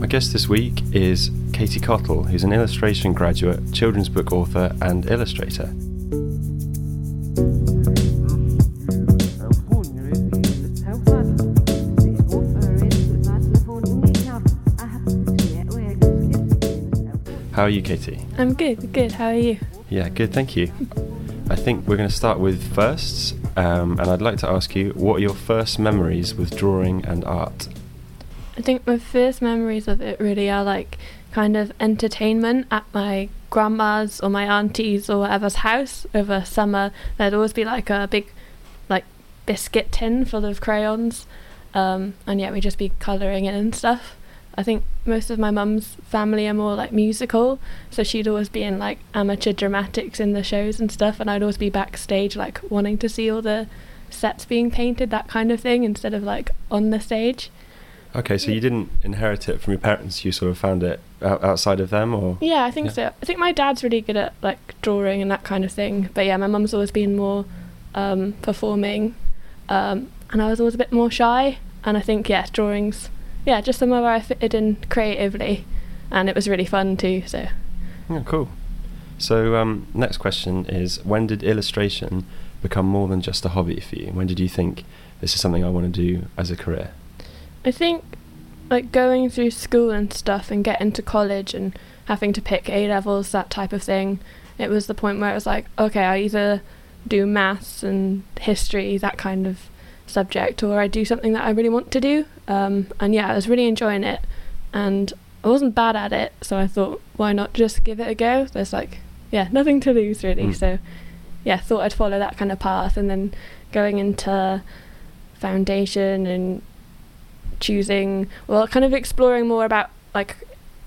My guest this week is Katie Cottle, who's an illustration graduate, children's book author and illustrator. How are you, Katie? I'm good. How are you? Yeah, good, thank you. I think we're going to start with firsts, and I'd like to ask you, what are your first memories with drawing and art? I think my first memories of it really are like kind of entertainment at my grandma's or my auntie's or whatever's house over summer. There'd always be like a big like biscuit tin full of crayons, and yeah, we'd just be colouring it and stuff. I think most of my mum's family are more like musical, so she'd always be in like amateur dramatics in the shows and stuff, and I'd always be backstage like wanting to see all the sets being painted, that kind of thing, instead of like on the stage. Okay, so you didn't inherit it from your parents, you sort of found it outside of them, or? Yeah, I think so. I think my dad's really good at like drawing and that kind of thing, but yeah, my mum's always been more performing, and I was always a bit more shy, and I think, yeah, drawings... yeah, just somewhere where I fitted in creatively, and it was really fun too, so. Yeah, cool. So next question is, when did illustration become more than just a hobby for you? When did you think, this is something I want to do as a career? I think like going through school and stuff and getting to college and having to pick A-levels, that type of thing, it was the point where it was like, okay, I either do maths and history, that kind of subject, or I do something that I really want to do, and yeah, I was really enjoying it and I wasn't bad at it, so I thought, why not just give it a go? There's like, yeah, nothing to lose really. So yeah, thought I'd follow that kind of path, and then going into foundation and choosing, well, kind of exploring more about like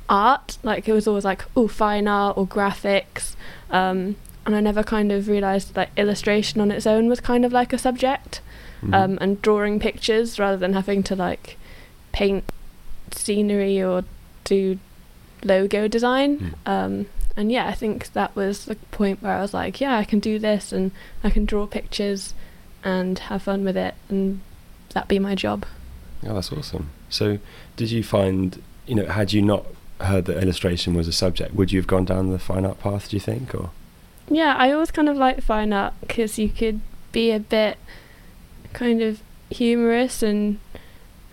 art, like it was always like, oh, fine art or graphics, and I never kind of realised that illustration on its own was kind of like a subject. And drawing pictures rather than having to like paint scenery or do logo design. And yeah, I think that was the point where I was like, yeah, I can do this and I can draw pictures and have fun with it, and that'd be my job. Oh, that's awesome. So did you find, you know, had you not heard that illustration was a subject, would you have gone down the fine art path, do you think? Or yeah, I always kind of liked fine art because you could be a bit... kind of humorous and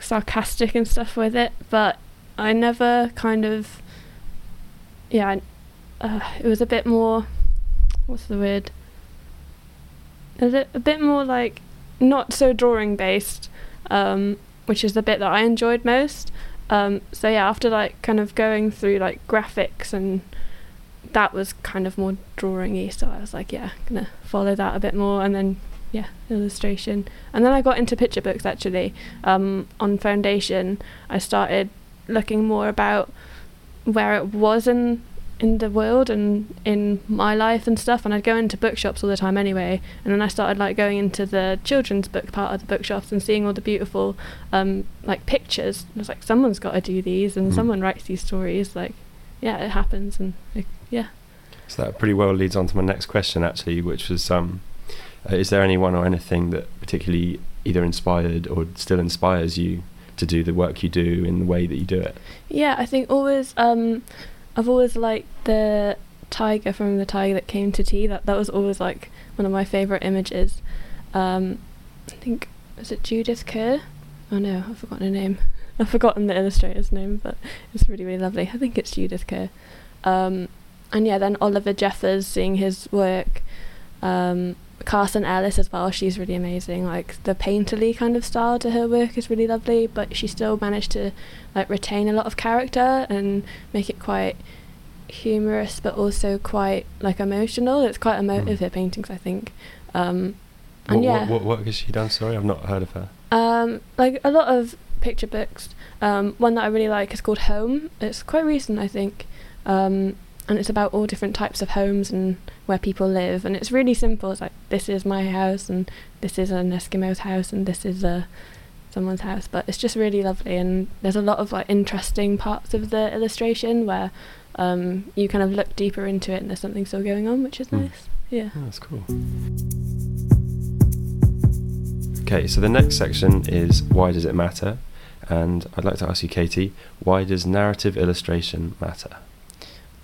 sarcastic and stuff with it, but I never kind of, yeah, it was a bit more, what's the word, a bit more like not so drawing based, which is the bit that I enjoyed most, so yeah, after like kind of going through like graphics, and that was kind of more drawing-y, so I was like, yeah, gonna follow that a bit more, and then yeah, illustration. And then I got into picture books actually. On foundation, I started looking more about where it was in the world and in my life and stuff, and I'd go into bookshops all the time anyway, and then I started like going into the children's book part of the bookshops and seeing all the beautiful like pictures, and I was like, someone's got to do these, and someone writes these stories, like, yeah, it happens, and like, yeah. So that pretty well leads on to my next question actually, which was is there anyone or anything that particularly either inspired or still inspires you to do the work you do in the way that you do it? Yeah, I think always, I've always liked the tiger from The Tiger That Came to Tea. That was always like one of my favourite images. I think, was it Judith Kerr? Oh no, I've forgotten her name. I've forgotten the illustrator's name, but it's really, really lovely. I think it's Judith Kerr. And yeah, then Oliver Jeffers, seeing his work, Carson Ellis as well, she's really amazing, like the painterly kind of style to her work is really lovely, but she still managed to like retain a lot of character and make it quite humorous but also quite like emotional. It's quite emotive, her paintings, I think. And yeah, what work has she done? Sorry, I've not heard of her. Like a lot of picture books. One that I really like is called Home. It's quite recent, I think. And it's about all different types of homes and where people live, and it's really simple. It's like, this is my house, and this is an Eskimo's house, and this is someone's house, but it's just really lovely, and there's a lot of like interesting parts of the illustration where you kind of look deeper into it and there's something still going on, which is nice. Yeah. Oh, that's cool. Okay, so the next section is, why does it matter? And I'd like to ask you, Katie, why does narrative illustration matter?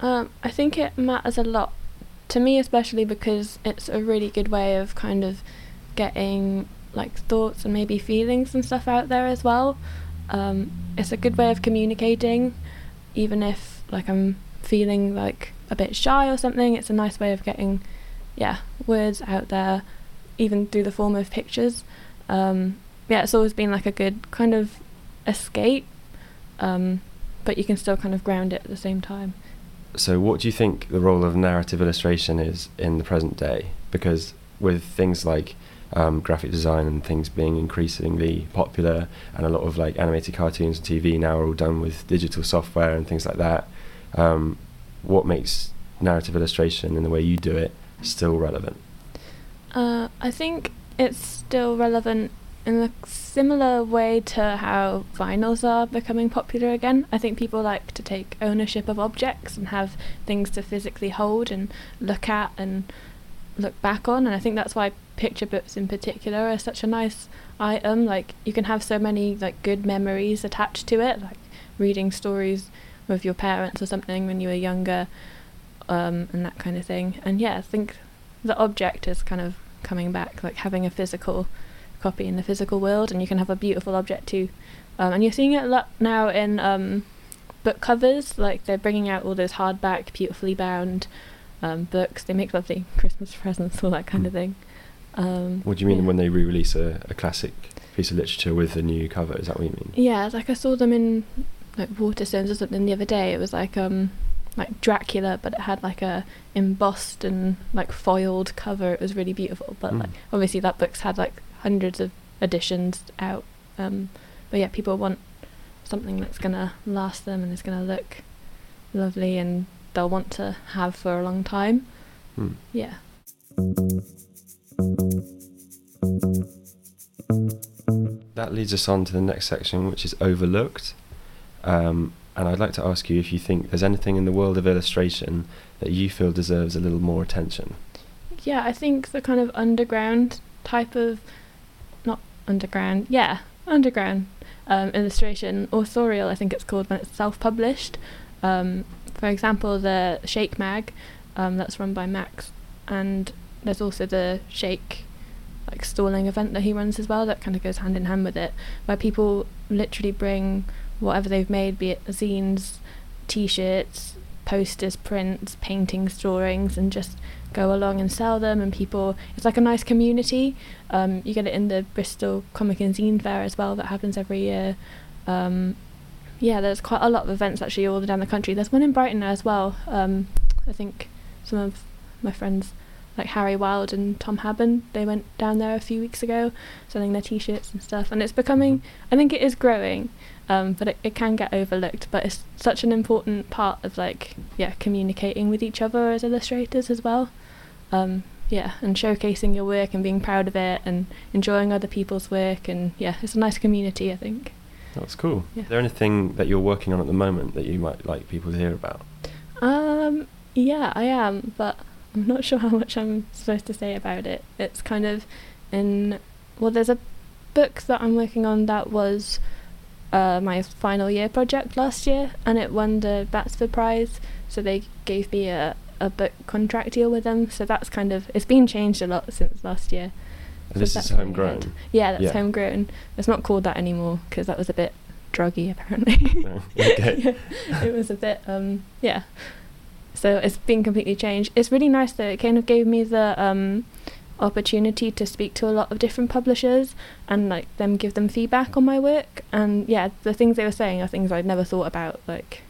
I think it matters a lot, to me especially, because it's a really good way of kind of getting like thoughts and maybe feelings and stuff out there as well. It's a good way of communicating, even if like I'm feeling like a bit shy or something. It's a nice way of getting words out there, even through the form of pictures. It's always been like a good kind of escape, but you can still kind of ground it at the same time. So what do you think the role of narrative illustration is in the present day? Because with things like graphic design and things being increasingly popular, and a lot of like animated cartoons and TV now are all done with digital software and things like that, what makes narrative illustration and the way you do it still relevant? I think it's still relevant in a similar way to how vinyls are becoming popular again. I think people like to take ownership of objects and have things to physically hold and look at and look back on, and I think that's why picture books in particular are such a nice item. Like, you can have so many like good memories attached to it, like reading stories with your parents or something when you were younger, and that kind of thing. And I think the object is kind of coming back, like having a physical copy in the physical world, and you can have a beautiful object too. And you're seeing it a lot now in book covers. Like, they're bringing out all those hardback, beautifully bound books. They make lovely Christmas presents, all that kind of thing. What do you mean when they re-release a classic piece of literature with a new cover? Is that what you mean? Yeah, like I saw them in like Waterstones or something the other day. It was like Dracula, but it had like a embossed and like foiled cover. It was really beautiful, but like obviously that book's had like hundreds of editions out, but people want something that's gonna last them and is gonna look lovely and they'll want to have for a long time. That leads us on to the next section, which is overlooked. And I'd like to ask you if you think there's anything in the world of illustration that you feel deserves a little more attention. I think the kind of underground illustration, authorial I think it's called when it's self-published. For example, the Shake Mag, that's run by Max, and there's also the Shake like stalling event that he runs as well, that kind of goes hand in hand with it, where people literally bring whatever they've made, be it zines, t-shirts, posters, prints, paintings, drawings, and just go along and sell them. And people, it's like a nice community. You get it in the Bristol Comic and Zine Fair as well, that happens every year. There's quite a lot of events actually all down the country. There's one in Brighton as well. I think some of my friends like Harry Wilde and Tom Haben, they went down there a few weeks ago selling their t-shirts and stuff, and it's becoming, I think it is growing, but it can get overlooked, but it's such an important part of communicating with each other as illustrators as well, and showcasing your work and being proud of it and enjoying other people's work, and it's a nice community, I think. That's cool. Is there anything that you're working on at the moment that you might like people to hear about? I am, but I'm not sure how much I'm supposed to say about it. It's kind of there's a book that I'm working on that was my final year project last year, and it won the Batsford Prize, so they gave me a book contract deal with them, so that's kind of, it's been changed a lot since last year. So this is homegrown? Yeah, that's homegrown. It's not called that anymore because that was a bit druggy apparently. It was a bit so it's been completely changed. It's really nice though. It kind of gave me the opportunity to speak to a lot of different publishers and like them give them feedback on my work, and the things they were saying are things I'd never thought about. Like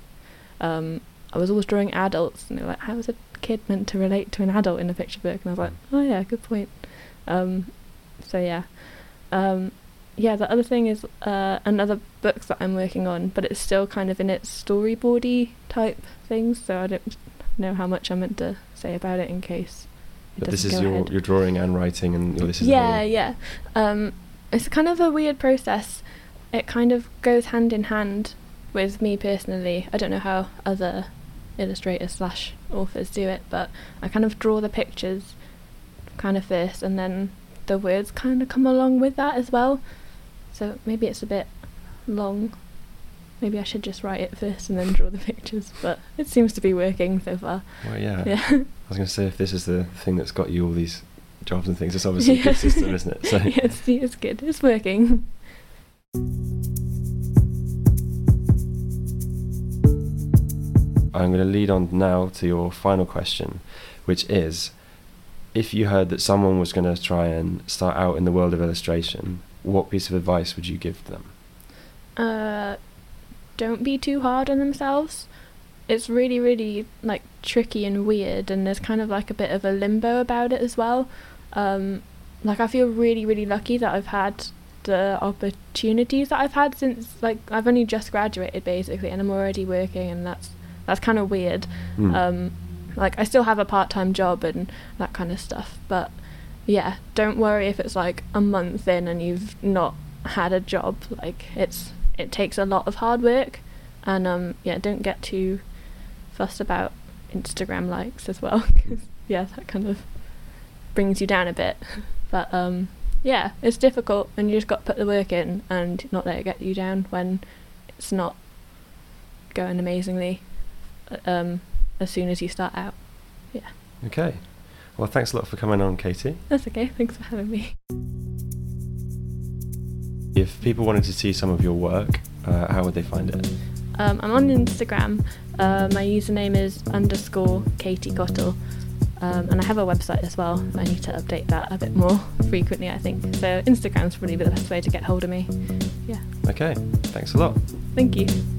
I was always drawing adults and they were like, how is a kid meant to relate to an adult in a picture book? And I was like, oh yeah, good point. The other thing is another book that I'm working on, but it's still kind of in its storyboardy type things, so I don't know how much I'm meant to say about it in case it doesn't. But this is your drawing and writing, and this is it's kind of a weird process. It kind of goes hand in hand with me personally. I don't know how other illustrators / authors do it, but I kind of draw the pictures kind of first, and then the words kind of come along with that as well. So maybe it's a bit long. Maybe I should just write it first and then draw the pictures, but it seems to be working so far. Well, yeah. I was going to say, if this is the thing that's got you all these jobs and things, it's obviously a good system, isn't it? So. Yeah, it's good. It's working. I'm going to lead on now to your final question, which is, if you heard that someone was going to try and start out in the world of illustration, what piece of advice would you give them? Don't be too hard on themselves. It's really, really like tricky and weird, and there's kind of like a bit of a limbo about it as well. Like, I feel really, really lucky that I've had the opportunities that I've had since, like, I've only just graduated basically, and I'm already working, and that's kind of weird. Like, I still have a part-time job and that kind of stuff, but yeah, don't worry if it's like a month in and you've not had a job. Like, it takes a lot of hard work, and yeah, don't get too fussed about Instagram likes as well, because yeah, that kind of brings you down a bit. But yeah, it's difficult, and you just got to put the work in and not let it get you down when it's not going amazingly as soon as you start out. Yeah. Okay. Well, thanks a lot for coming on, Katie. That's okay. Thanks for having me. If people wanted to see some of your work, how would they find it? I'm on Instagram. My username is _Katie Cottle. And I have a website as well. I need to update that a bit more frequently, I think. So Instagram's probably the best way to get hold of me. Yeah. Okay. Thanks a lot. Thank you.